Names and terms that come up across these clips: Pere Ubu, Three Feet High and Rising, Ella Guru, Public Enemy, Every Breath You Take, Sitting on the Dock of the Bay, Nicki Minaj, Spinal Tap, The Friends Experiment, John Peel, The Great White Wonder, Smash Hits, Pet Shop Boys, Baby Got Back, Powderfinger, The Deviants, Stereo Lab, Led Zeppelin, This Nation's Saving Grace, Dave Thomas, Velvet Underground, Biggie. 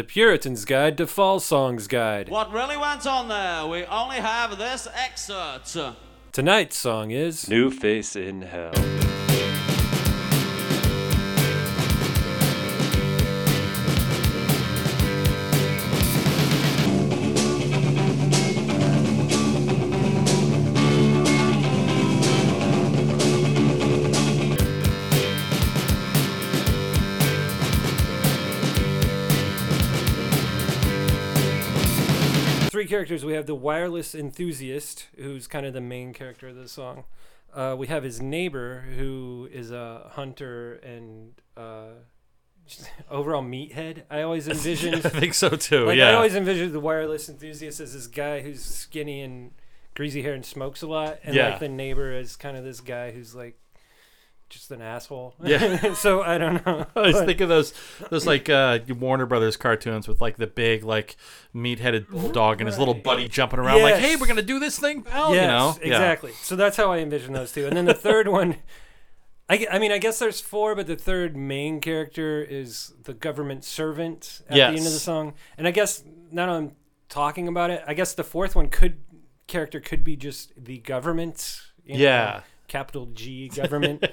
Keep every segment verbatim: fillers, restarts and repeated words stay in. The Puritan's Guide to Fall Songs Guide. What really went on there? We only have this excerpt. Tonight's song is New Face in Hell. Characters, we have the wireless enthusiast, who's kind of the main character of the song. Uh, we have his neighbor, who is a hunter and uh, just overall meathead. I always envisioned. I think so too. Like, yeah. I always envisioned the wireless enthusiast as this guy who's skinny and greasy hair and smokes a lot, and yeah. like the neighbor is kind of this guy who's like just an asshole. Yeah. So I don't know. I was but. thinking those those like uh, Warner Brothers cartoons with like the big like meat-headed dog and his little buddy jumping around yes. like, hey, we're gonna do this thing, pal. Yes, you know? Exactly. Yeah. So that's how I envision those two. And then the third one, I, I mean, I guess there's four, but the third main character is the government servant at yes. the end of the song. And I guess now that I'm talking about it, I guess the fourth one could character could be just the government. You know? Yeah. Capital G government.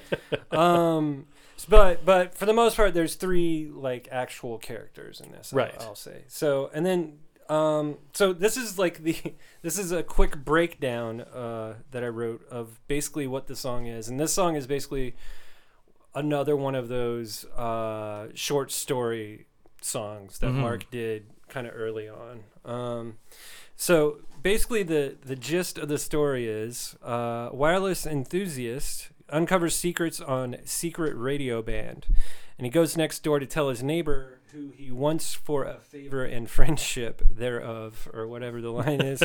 um but but for the most part there's three like actual characters in this, right? I'll, I'll say so. And then um so this is like the this is a quick breakdown uh that I wrote of basically what the song is. And this song is basically another one of those uh short story songs that mm-hmm. Mark did kind of early on. um So basically the, the gist of the story is uh, wireless enthusiast uncovers secrets on secret radio band, and he goes next door to tell his neighbor, who he wants for a favor and friendship thereof, or whatever the line is.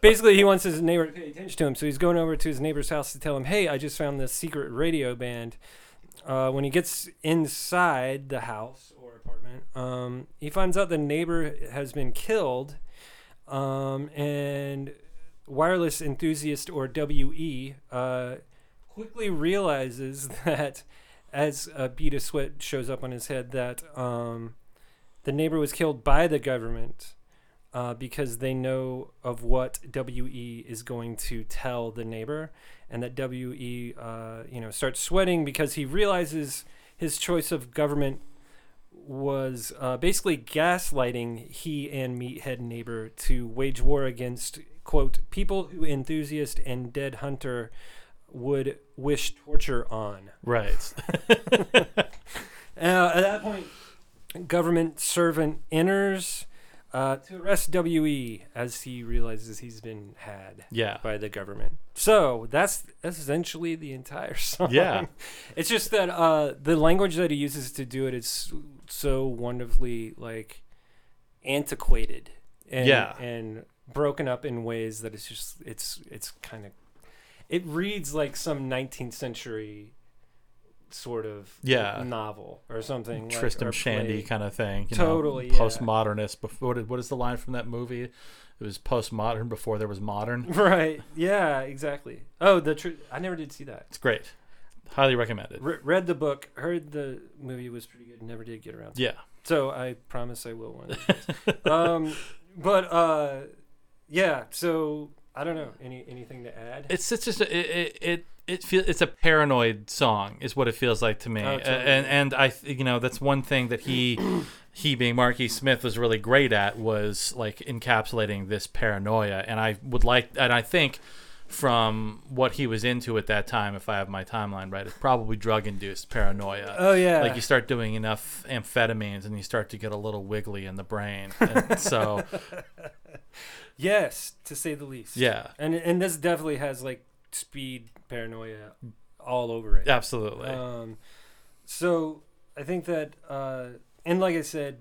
Basically, he wants his neighbor to pay attention to him, so he's going over to his neighbor's house to tell him, hey, I just found this secret radio band. Uh, when he gets inside the house or apartment, um, he finds out the neighbor has been killed. Um, and wireless enthusiast, or W E, uh, quickly realizes that as a bead of sweat shows up on his head that um, the neighbor was killed by the government uh, because they know of what W E is going to tell the neighbor, and that W E uh, you know starts sweating because he realizes his choice of government was uh, basically gaslighting he and meathead neighbor to wage war against, quote, people who enthusiast and dead hunter would wish torture on. Right. uh, at that point, government servant enters uh, to arrest W E as he realizes he's been had yeah. by the government. So that's, that's essentially the entire song. Yeah. It's just that uh, the language that he uses to do it is so wonderfully like antiquated and yeah. and broken up in ways that it's just it's it's kind of it reads like some nineteenth century sort of yeah. novel or something, Tristram like, Shandy kind of thing, you totally know, postmodernist. Yeah. Before what is the line from that movie? It was postmodern before there was modern, right? Yeah, exactly. Oh, the tr- I never did see that. It's great. Highly recommended. Re- read the book, heard the movie was pretty good, never did get around to it. Yeah. So I promise I will one of these days. um, but uh, yeah, so I don't know. Any anything to add? It's it's just a, it it it feel, it's a paranoid song is what it feels like to me. Oh, totally. And and I you know that's one thing that he he being Mark E. Smith was really great at, was like encapsulating this paranoia. And I would like and I think. From what he was into at that time, if I have my timeline right, it's probably drug-induced paranoia. Oh, yeah. Like, you start doing enough amphetamines, and you start to get a little wiggly in the brain. And so, yes, to say the least. Yeah. And and this definitely has, like, speed paranoia all over it. Absolutely. Um, so, I think that, uh, and like I said,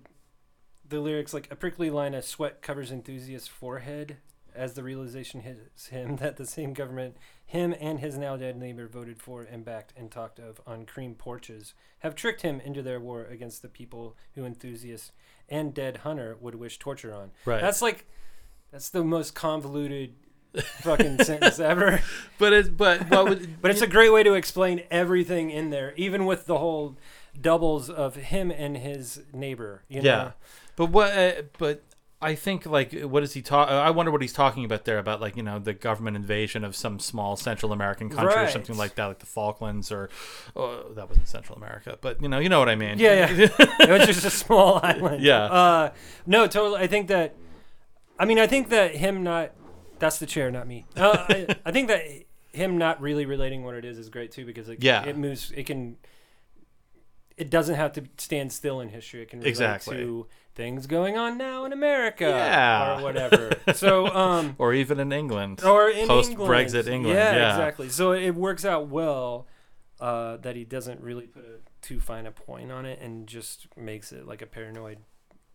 the lyrics, like, a prickly line of sweat covers enthusiast's forehead as the realization hits him that the same government him and his now dead neighbor voted for and backed and talked of on cream porches have tricked him into their war against the people who enthusiasts and dead hunter would wish torture on. Right. That's like, that's the most convoluted fucking sentence ever. But it's, but, what would, but it's a great way to explain everything in there, even with the whole doubles of him and his neighbor. You know? Yeah. But what? Uh, but I think, like, what is he talking? I wonder what he's talking about there about, like, you know, the government invasion of some small Central American country, right, or something like that, like the Falklands, or oh, that wasn't Central America, but you know, you know what I mean. Yeah, yeah. It was just a small island. Yeah. Uh, no, totally. I think that. I mean, I think that him not. That's the chair, not me. Uh, I, I think that him not really relating what it is is great too, because it, yeah. it moves. It can. It doesn't have to stand still in history. It can relate exactly. to things going on now in America, yeah. or whatever. So, um, or even in England, or in post Brexit England. Yeah, yeah, exactly. So it works out well uh, that he doesn't really put a too fine a point on it, and just makes it like a paranoid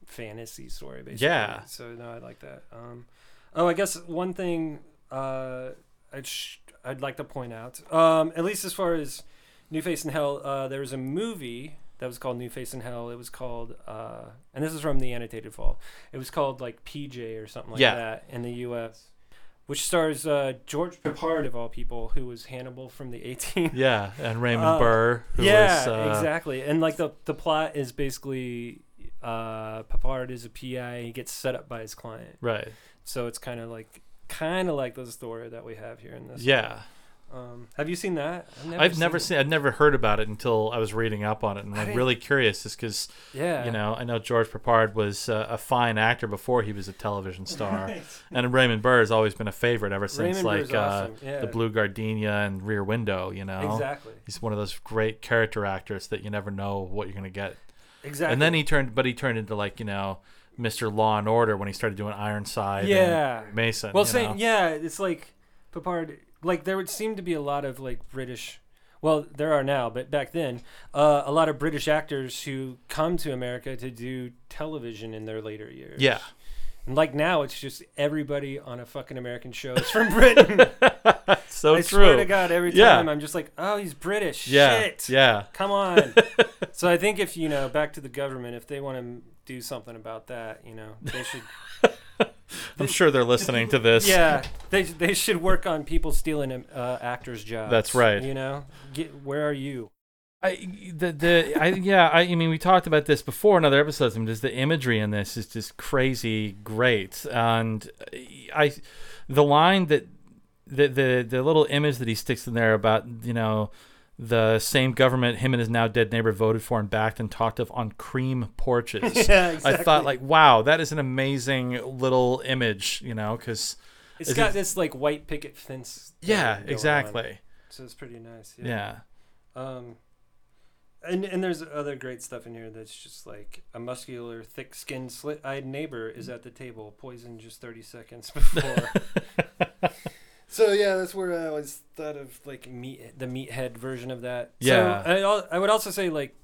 fantasy story, basically. Yeah. So no, I like that. Um, oh, I guess one thing uh, I'd sh- I'd like to point out, um, at least as far as New Face in Hell, uh, there was a movie that was called New Face in Hell. It was called, uh, and this is from the annotated fall, it was called like P J or something like yeah. that in the U S, which stars uh, George Peppard, of all people, who was Hannibal from the eighteen. Yeah, and Raymond uh, Burr. Who yeah, was, uh... exactly. And like the, the plot is basically uh, Peppard is a P I, he gets set up by his client. Right. So it's kind of like, kind of like the story that we have here in this. Yeah. Movie. Um, have you seen that? I've never, I've seen, never seen. I'd never heard about it until I was reading up on it, and I I'm really curious, just because, yeah. you know, I know George Peppard was uh, a fine actor before he was a television star, right. and Raymond Burr has always been a favorite ever since, Raymond like uh, awesome. yeah. The Blue Gardenia and Rear Window. You know, exactly. He's one of those great character actors that you never know what you're gonna get. Exactly. And then he turned, but he turned into like you know, Mister Law and Order when he started doing Ironside. Yeah. And Mason. Well, saying yeah, it's like Peppard. Like, there would seem to be a lot of, like, British... Well, there are now, but back then, uh, a lot of British actors who come to America to do television in their later years. Yeah. And, like, now it's just everybody on a fucking American show is from Britain. So I true. I swear to God, every time yeah. I'm just like, oh, he's British. Yeah. Shit. Yeah. Come on. So I think if, you know, back to the government, if they want to do something about that, you know, they should... I'm sure they're listening to this. Yeah, they they should work on people stealing uh, actors' jobs. That's right. You know, Get, where are you? I the the I yeah I, I mean we talked about this before in other episodes. I mean, just the imagery in this is just crazy great, and I the line that the the the little image that he sticks in there about you know. The same government him and his now dead neighbor voted for and backed and talked of on cream porches. Yeah, exactly. I thought, like, wow, that is an amazing little image, you know, because it's, it's got it's, this like white picket fence. Yeah, exactly. On. So it's pretty nice. Yeah. yeah. Um, and and there's other great stuff in here that's just like a muscular, thick-skinned, slit-eyed neighbor is at the table, poisoned just thirty seconds before. So yeah, that's where I always thought of like meat, the meathead version of that. Yeah, so I, I would also say like,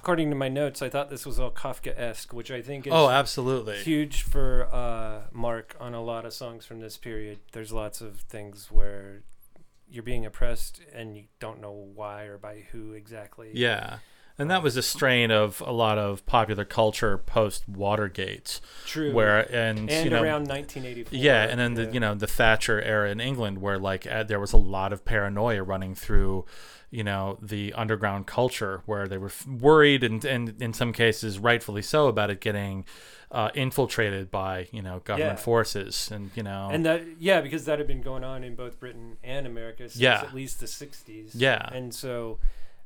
according to my notes, I thought this was all Kafka-esque, which I think is oh absolutely huge for uh, Mark on a lot of songs from this period. There's lots of things where you're being oppressed and you don't know why or by who exactly. Yeah. And that was a strain of a lot of popular culture post Watergate. True. Where and, and you know, around nineteen eighty-four. Yeah, and then yeah. the you know the Thatcher era in England, where like uh, there was a lot of paranoia running through, you know, the underground culture, where they were f- worried and and in some cases rightfully so about it getting uh, infiltrated by you know government yeah. forces and you know and that yeah because that had been going on in both Britain and America since yeah. at least the sixties. Yeah, and so.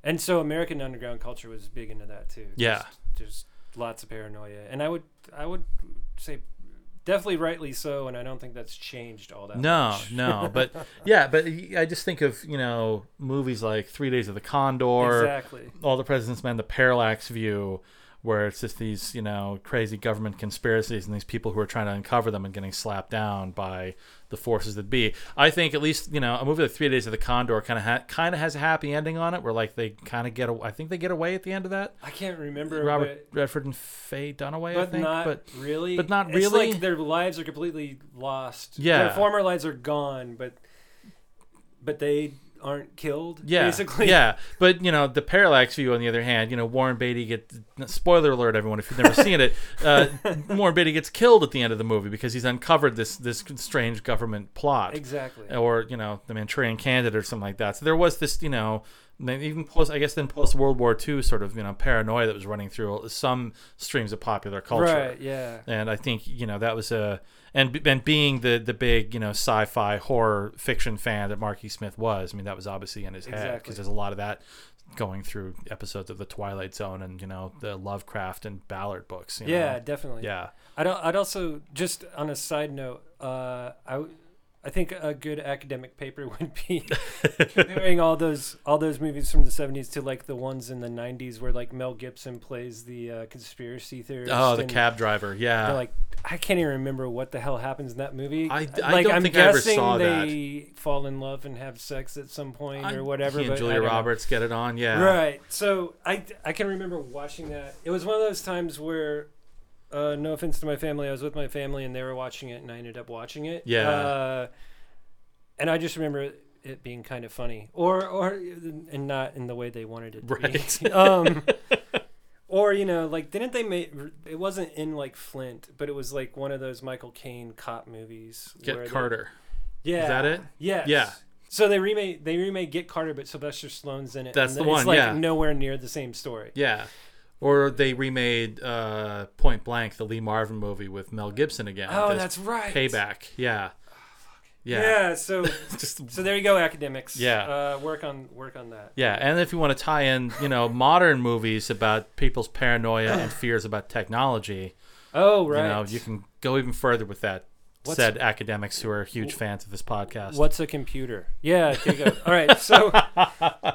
And so American underground culture was big into that too. Yeah, just, just lots of paranoia, and I would I would say definitely rightly so, and I don't think that's changed all that. No, much. no, but yeah, but I just think of you know movies like Three Days of the Condor, exactly, All the President's Men, The Parallax View, where it's just these you know crazy government conspiracies and these people who are trying to uncover them and getting slapped down by the forces that be. I think at least you know a movie like Three Days of the Condor kind of ha- kind of has a happy ending on it, where like they kind of get a- I think they get away at the end of that. I can't remember Robert but, Redford and Faye Dunaway. But I think, not but really, but not really. It's like their lives are completely lost. Yeah, their former lives are gone, but but they. aren't killed yeah basically yeah but you know The Parallax View, on the other hand, you know Warren Beatty gets spoiler alert everyone if you've never seen it uh Warren Beatty gets killed at the end of the movie because he's uncovered this this strange government plot, exactly or you know the Manchurian Candidate or something like that. So there was this you know then even post, I guess then post World War Two sort of, you know, paranoia that was running through some streams of popular culture. Right, yeah. And I think, you know, that was a, and and being the, the big, you know, sci-fi horror fiction fan that Mark E. Smith was, I mean, that was obviously in his exactly. head, because there's a lot of that going through episodes of The Twilight Zone and, you know, the Lovecraft and Ballard books. You yeah, know? Definitely. Yeah. I'd, I'd also, just on a side note, uh, I I think a good academic paper would be comparing all those all those movies from the seventies to like the ones in the nineties where like Mel Gibson plays the uh, conspiracy theorist. Oh, the cab driver. Yeah. Like I can't even remember what the hell happens in that movie. I, I like, don't I'm think I ever saw that. I'm guessing they fall in love and have sex at some point I, or whatever. He and but Julia Roberts know. Get it on. Yeah. Right. So I, I can remember watching that. It was one of those times where. Uh, no offense to my family. I was with my family and they were watching it and I ended up watching it. Yeah. Uh, and I just remember it, it being kind of funny or, or, and not in the way they wanted it to right. be. Um, or, you know, like, didn't they make, it wasn't in like Flint, but it was like one of those Michael Caine cop movies. Get Carter. They, yeah. Is that it? Yes. Yeah. So they remade, they remade Get Carter, but Sylvester Stallone's in it. That's and the it's one. It's like yeah. nowhere near the same story. Yeah. Or they remade uh, Point Blank, the Lee Marvin movie with Mel Gibson again. Oh, that's right. Payback. Yeah. Oh, fuck. Yeah. Yeah. So, just, so there you go, academics. Yeah. Uh, work on work on that. Yeah, and if you want to tie in, you know, modern movies about people's paranoia and fears about technology. Oh, right. You know, you can go even further with that. What's, said academics who are huge fans of this podcast. What's a computer? Yeah. There you go. All right. So,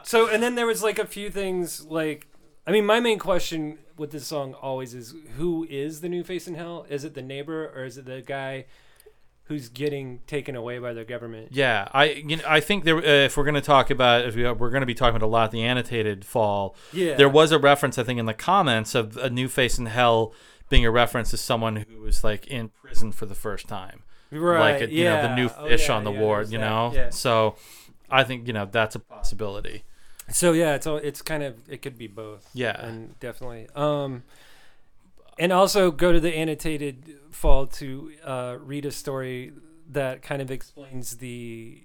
so and then there was like a few things like. I mean, my main question with this song always is, who is the new face in hell? Is it the neighbor or is it the guy who's getting taken away by the government? Yeah, I you know, I think there. Uh, if we're going to talk about, if we, we're going to be talking about a lot of the annotated fall, yeah. there was a reference, I think, in the comments of a new face in hell being a reference to someone who was like in prison for the first time. Right, like a, you yeah. know, the new fish oh, yeah, on the yeah, ward, you know? Yeah. So I think, you know, that's a possibility. So yeah, it's all, it's kind of it could be both. Yeah, and definitely. Um, and also go to the annotated fall to uh, read a story that kind of explains the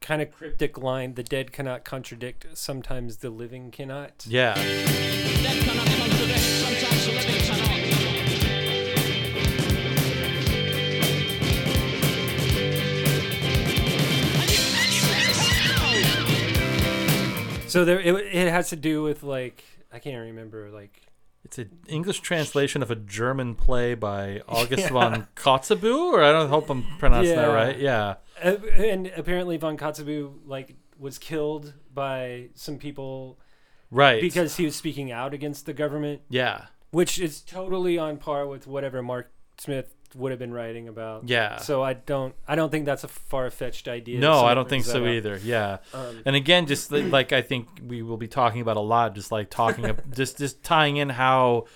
kind of cryptic line: "The dead cannot contradict; sometimes the living cannot." Yeah. The dead cannot contradict; sometimes the living cannot. So there, it, it has to do with like I can't remember like it's an English translation of a German play by August yeah. von Kotzebue, or I don't hope I'm pronouncing yeah. that right. Yeah, and apparently von Kotzebue like was killed by some people, right? Because he was speaking out against the government. Yeah, which is totally on par with whatever Mark Smith would have been writing about. Yeah. So I don't I don't think that's a far-fetched idea. No, I don't think so up. either. Yeah. Um, and again, just like I think we will be talking about a lot, just like talking about, just just tying in how,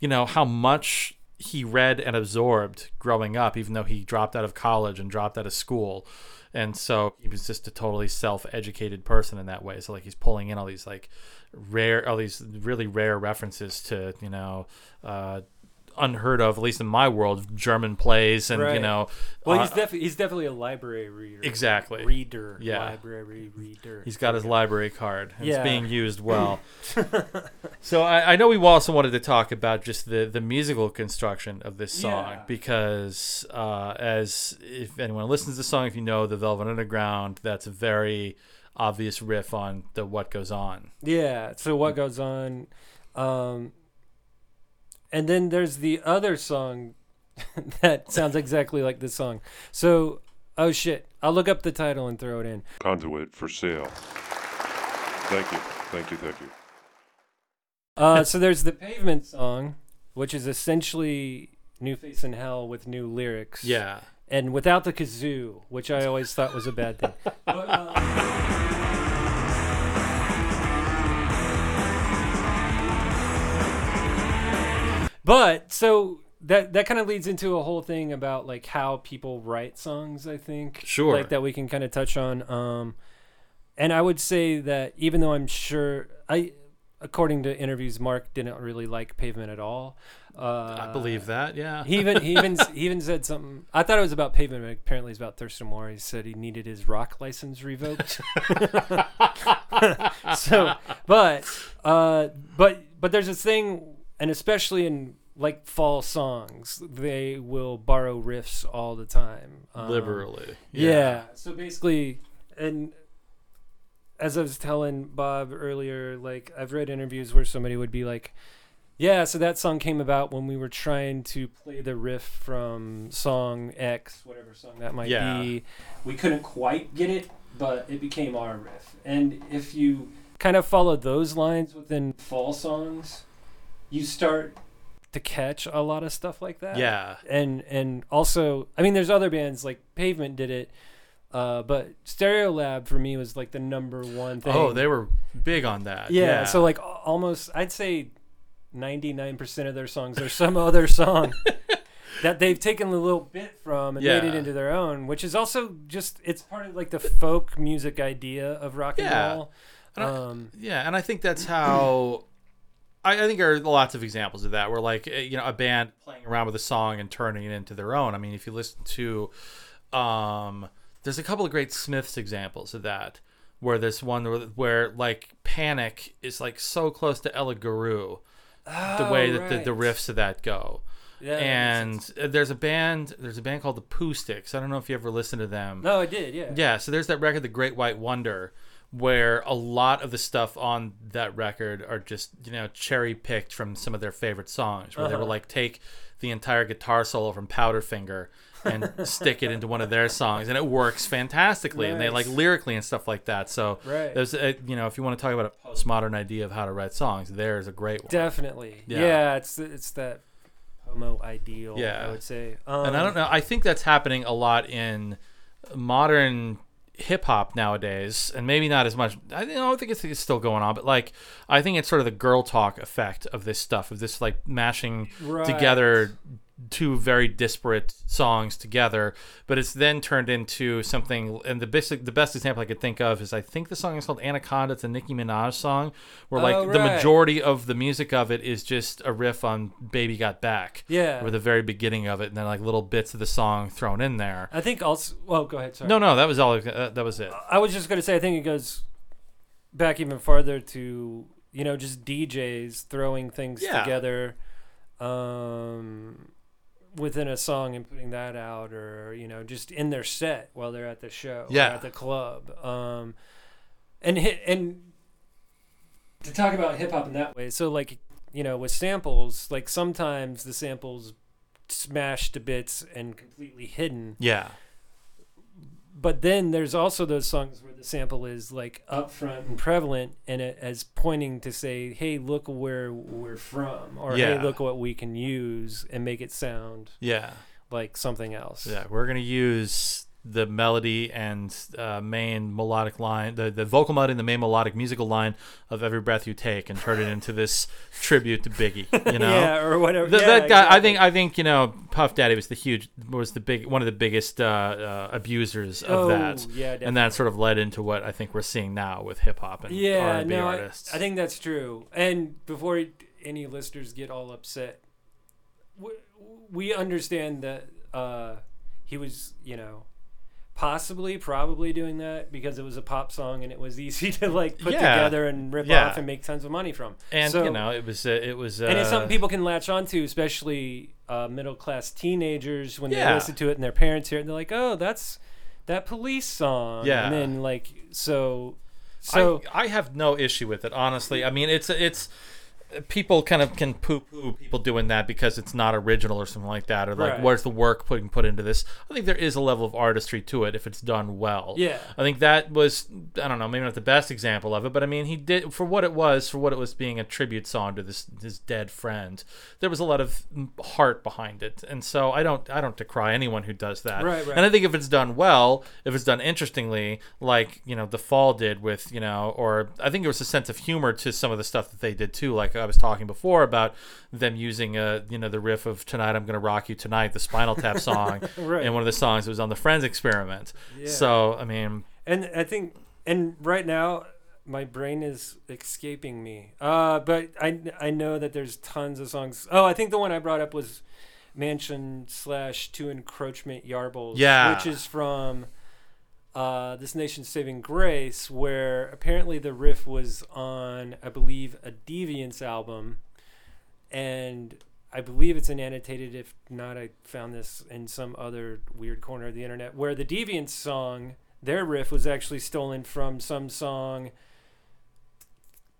you know, how much he read and absorbed growing up, even though he dropped out of college and dropped out of school. And so he was just a totally self-educated person in that way. So like he's pulling in all these like rare all these really rare references to, you know, uh unheard of, at least in my world, German plays and right. you know. Well, he's definitely he's definitely a library reader. Exactly, reader. Yeah, library reader. He's got his library card. And yeah. It's being used well. So I, I know we also wanted to talk about just the the musical construction of this song yeah. because uh, as if anyone listens to the song, if you know the Velvet Underground, that's a very obvious riff on the What Goes On. Yeah. So What Goes On. Um, And then there's the other song that sounds exactly like this song. So, oh shit, I'll look up the title and throw it in. Conduit for sale. Thank you, thank you, thank you. Uh, so there's the Pavement song, which is essentially New Face in Hell with new lyrics. Yeah. And without the kazoo, which I always thought was a bad thing. But, uh, But so that that kind of leads into a whole thing about like how people write songs, I think. Sure. Like that we can kind of touch on. Um, and I would say that even though I'm sure I according to interviews, Mark didn't really like Pavement at all. Uh, I believe that, yeah. he even he even he even said something. I thought it was about Pavement, but apparently it's about Thurston Moore. He said he needed his rock license revoked. so, but uh, but but there's this thing, and especially in like fall songs, they will borrow riffs all the time, um, liberally. Yeah. yeah. So basically, and. As I was telling Bob earlier, like I've read interviews where somebody would be like, yeah, so that song came about when we were trying to play the riff from song X, whatever song that might yeah. be. We couldn't quite get it, but it became our riff. And if you kind of follow those lines within fall songs, you start to catch a lot of stuff like that. Yeah. And and also, I mean, there's other bands like Pavement did it. Uh, but Stereo Lab for me was like the number one thing. Oh, they were big on that. Yeah. yeah. So like almost, I'd say ninety-nine percent of their songs are some other song that they've taken a little bit from and yeah. made it into their own, which is also just, it's part of like the folk music idea of rock yeah. and roll. And um, I, yeah. And I think that's how, I, I think there are lots of examples of that where like, you know, a band playing around with a song and turning it into their own. I mean, if you listen to, um, there's a couple of great Smiths examples of that, where this one where, where like Panic is like so close to Ella Guru, oh, the way that right. the, the riffs of that go. Yeah, and that there's a band, there's a band called The Poo Sticks. I don't know if you ever listened to them. No, I did. Yeah. Yeah. So there's that record, The Great White Wonder, where a lot of the stuff on that record are just, you know, cherry picked from some of their favorite songs, where uh-huh. they were like, take the entire guitar solo from Powderfinger and stick it into one of their songs, and it works fantastically nice. And they like lyrically and stuff like that, so right. there's a, you know, if you want to talk about a postmodern idea of how to write songs, there's a great one. Definitely yeah, yeah it's it's that homo ideal yeah. I would say um, and I don't know, I think that's happening a lot in modern hip-hop nowadays, and maybe not as much, I don't think it's, it's still going on, but like I think it's sort of the girl talk effect of this stuff, of this like mashing right. together two very disparate songs together, but it's then turned into something. And the basic, the best example I could think of is I think the song is called Anaconda. It's a Nicki Minaj song, where like oh, right. the majority of the music of it is just a riff on Baby Got Back. Yeah, or the very beginning of it, and then like little bits of the song thrown in there. I think also. Well, go ahead. Sorry. No, no, that was all. Uh, that was it. I was just gonna say. I think it goes back even farther to, you know, just D Js throwing things yeah. together. Um. Within a song and putting that out, or you know, just in their set while they're at the show, yeah, or at the club, um, and and to talk about hip hop in that way. So like, you know, with samples, like sometimes the samples smashed to bits and completely hidden, yeah. But then there's also those songs where the sample is like up front and prevalent, and it as pointing to say, hey, look where we're from, or yeah. hey, look what we can use and make it sound yeah. like something else. Yeah, we're going to use the melody and uh, main melodic line, the, the vocal melody and the main melodic musical line of Every Breath You Take, and turn it into this tribute to Biggie, you know? yeah, or whatever. The, yeah, that guy, exactly. I think, I think, you know, Puff Daddy was the huge, was the big, one of the biggest uh, uh, abusers of oh, that. Yeah, and that sort of led into what I think we're seeing now with hip hop and yeah, R and B no, artists. I, I think that's true. And before any listeners get all upset, we, we understand that uh, he was, you know, possibly, probably doing that because it was a pop song and it was easy to like put yeah. together and rip yeah. off and make tons of money from. And so, you know, it was uh, it was, uh, and it's something people can latch onto, especially uh, middle class teenagers when yeah. they listen to it and their parents hear it and they're like, "Oh, that's that Police song." Yeah, and then like so, so I, I have no issue with it, honestly. I mean, it's it's. People kind of can poo-poo people doing that because it's not original or something like that, or like right. where's the work putting put into this. I think there is a level of artistry to it if it's done well. Yeah, I think that was, I don't know, maybe not the best example of it, but I mean, he did, for what it was, for what it was being a tribute song to this this dead friend, there was a lot of heart behind it, and so I don't I don't decry anyone who does that. Right, right. And I think if it's done well, if it's done interestingly, like, you know, The Fall did with, you know, or I think there was a sense of humor to some of the stuff that they did too, like I was talking before about them using a, you know, the riff of Tonight I'm Gonna Rock You Tonight, the Spinal Tap song, right. and one of the songs that was on The Friends Experiment. Yeah. So I mean, and I think, and right now, my brain is escaping me. Uh, but I, I know that there's tons of songs. Oh, I think the one I brought up was Mansion slash To Encroachment Yarbles. Yeah. Which is from uh, This Nation's Saving Grace, where apparently the riff was on, I believe, a Deviants album. And I believe it's an annotated, if not, I found this in some other weird corner of the internet, where the Deviants song, their riff was actually stolen from some song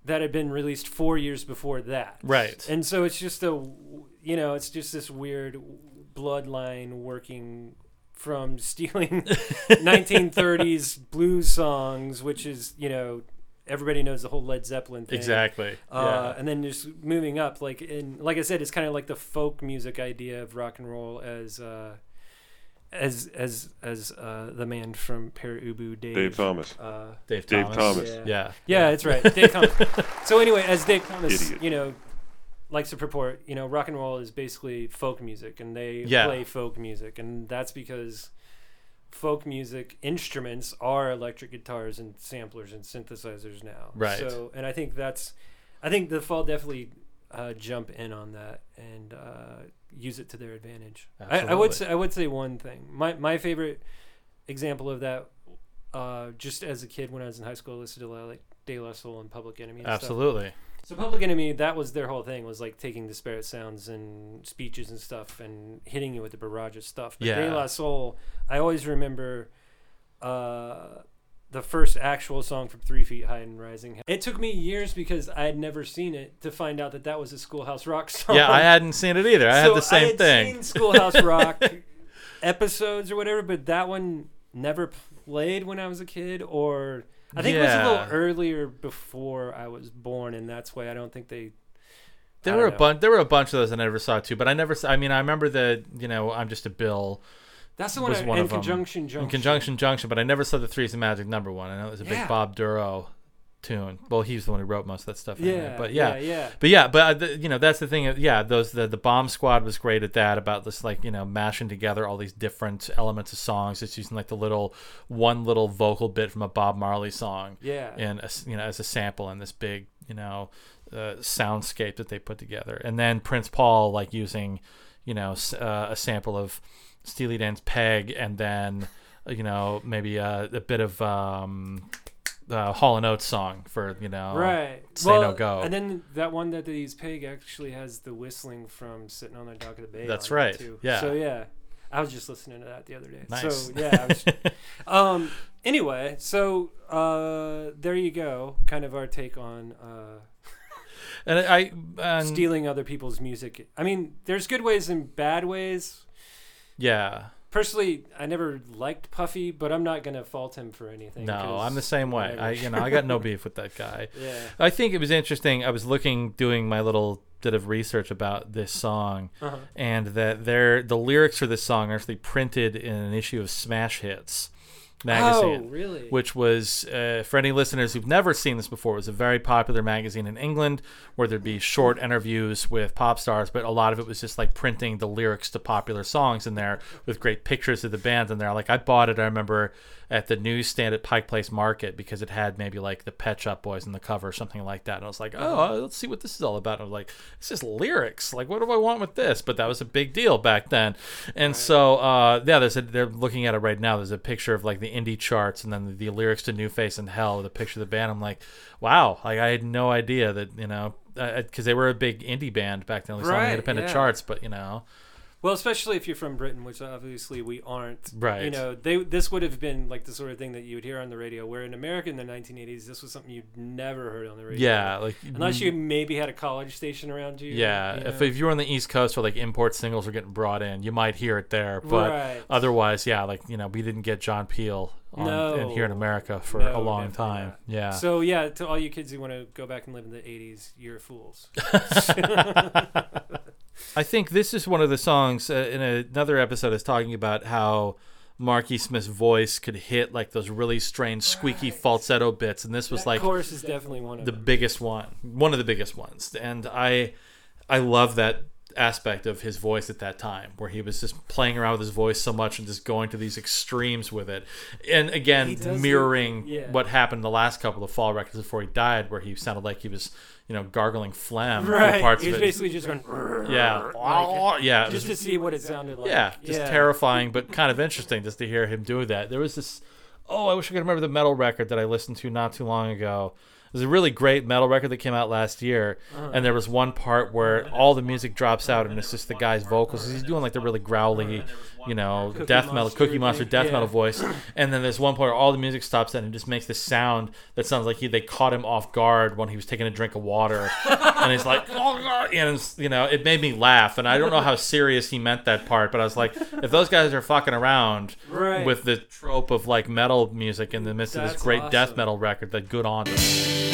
that had been released four years before that. Right. And so it's just a, you know, it's just this weird bloodline working from stealing nineteen thirties blues songs, which is, you know, everybody knows the whole Led Zeppelin thing. Exactly. Uh, yeah. And then just moving up, like in, like I said, it's kind of like the folk music idea of rock and roll as, uh, as as as uh, the man from Pere Ubu, Dave, Dave Thomas. Uh, Dave Thomas. Dave Thomas. Yeah. Yeah, yeah, that's right. Dave Thomas. So anyway, as Dave Thomas, Idiot. you know, likes to purport, you know, rock and roll is basically folk music, and they yeah. play folk music, and that's because folk music instruments are electric guitars and samplers and synthesizers now. Right. So, and I think that's, I think the Fall definitely uh, jump in on that and uh, use it to their advantage. I, I would say, I would say one thing. My my favorite example of that, uh, just as a kid when I was in high school, I listened to like De La Soul and Public Enemy. And Absolutely. Stuff. So Public Enemy, that was their whole thing, was like taking disparate sounds and speeches and stuff and hitting you with the barrage of stuff. But yeah. De La Soul, I always remember uh, the first actual song from Three Feet High and Rising. It took me years, because I had never seen it, to find out that that was a Schoolhouse Rock song. Yeah, I hadn't seen it either. I so had the same thing. I had thing. seen Schoolhouse Rock episodes or whatever, but that one never played when I was a kid, or... I think yeah. it was a little earlier before I was born, and that's why I don't think they. There were a bunch. There were a bunch of those I never saw too, but I never. Saw, I mean, I remember the. You know, I'm Just a Bill. That's the one. Was I, one in of Conjunction them. Junction. In Conjunction Junction, but I never saw the Three's a Magic Number one. I know it was a yeah. big Bob Duro tune. Well, he was the one who wrote most of that stuff. Yeah, anyway. but yeah, yeah, yeah, but yeah, but uh, you know, that's the thing. Yeah, those the the Bomb Squad was great at that, about this, like, you know, mashing together all these different elements of songs. It's using like the little one little vocal bit from a Bob Marley song, yeah, and a, you know, as a sample in this big, you know, uh, soundscape that they put together. And then Prince Paul, like, using, you know, uh, a sample of Steely Dan's Peg, and then, you know, maybe a, a bit of. Um, Uh, Hall and Oates song for, you know, right. Say well, No Go. And then that one that they use, Peg, actually has the whistling from Sitting on the Dock of the Bay. That's right. Too. Yeah. So, yeah. I was just listening to that the other day. Nice. So, yeah. I was, um, anyway, so uh, there you go. Kind of our take on uh, and I, I um, stealing other people's music. I mean, there's good ways and bad ways. Yeah. Personally, I never liked Puffy, but I'm not gonna fault him for anything. No, I'm the same way. Whatever. I, you know, I got no beef with that guy. Yeah. I think it was interesting. I was looking, doing my little bit of research about this song, uh-huh. and that there, the lyrics for this song are actually printed in an issue of Smash Hits magazine. Oh, really? Which was, uh, for any listeners who've never seen this before, it was a very popular magazine in England where there'd be short interviews with pop stars, but a lot of it was just like printing the lyrics to popular songs in there with great pictures of the bands in there. Like, I bought it, I remember, at the newsstand at Pike Place Market, because it had maybe like the Pet Shop Boys on the cover or something like that. And I was like, oh, let's see what this is all about. And I was like, it's just lyrics. Like, what do I want with this? But that was a big deal back then. And right. so, uh, yeah, there's a, they're looking at it right now. There's a picture of like the indie charts, and then the, the lyrics to New Face in Hell with a picture of the band. I'm like, wow, like I had no idea that, you know, because uh, they were a big indie band back then. At least right, on the independent yeah. charts, but you know. Well, especially if you're from Britain, which obviously we aren't. Right. You know, they this would have been like the sort of thing that you would hear on the radio, where in America in the nineteen eighties, this was something you'd never heard on the radio. Yeah. Like, unless you maybe had a college station around you. Yeah. You know? if, if you were on the East Coast where like import singles were getting brought in, you might hear it there. But right. otherwise, yeah, like, you know, we didn't get John Peel on, no. in, here in America for no, a long time. Not. Yeah. So, yeah, to all you kids who want to go back and live in the eighties, you're fools. I think this is one of the songs uh, in another episode is talking about how Mark E. Smith's voice could hit like those really strange squeaky right. falsetto bits, and this was that like chorus is definitely one of the them. biggest one, one of the biggest ones. And I, I love that aspect of his voice at that time, where he was just playing around with his voice so much and just going to these extremes with it. And again, mirroring the, yeah. what happened the last couple of Fall records before he died, where he sounded like he was, you know, gargling phlegm. Right. Parts he was of it. basically just going, yeah, like, yeah, just was, to see what it sounded like. Yeah, just yeah. terrifying, but kind of interesting just to hear him do that. There was this, oh, I wish I could remember the metal record that I listened to not too long ago. It was a really great metal record that came out last year, uh-huh. and there was one part where all the music drops out, and it's just the guy's vocals. He's doing like the really growly, you know, Cookie death metal, Cookie Monster thing. death yeah. metal voice. And then there's one part where all the music stops, and it just makes this sound that sounds like he they caught him off guard when he was taking a drink of water, and he's like, oh God, and you know, it made me laugh. And I don't know how serious he meant that part, but I was like, if those guys are fucking around right. with the trope of like metal music in the midst That's of this great awesome. death metal record, then good on them.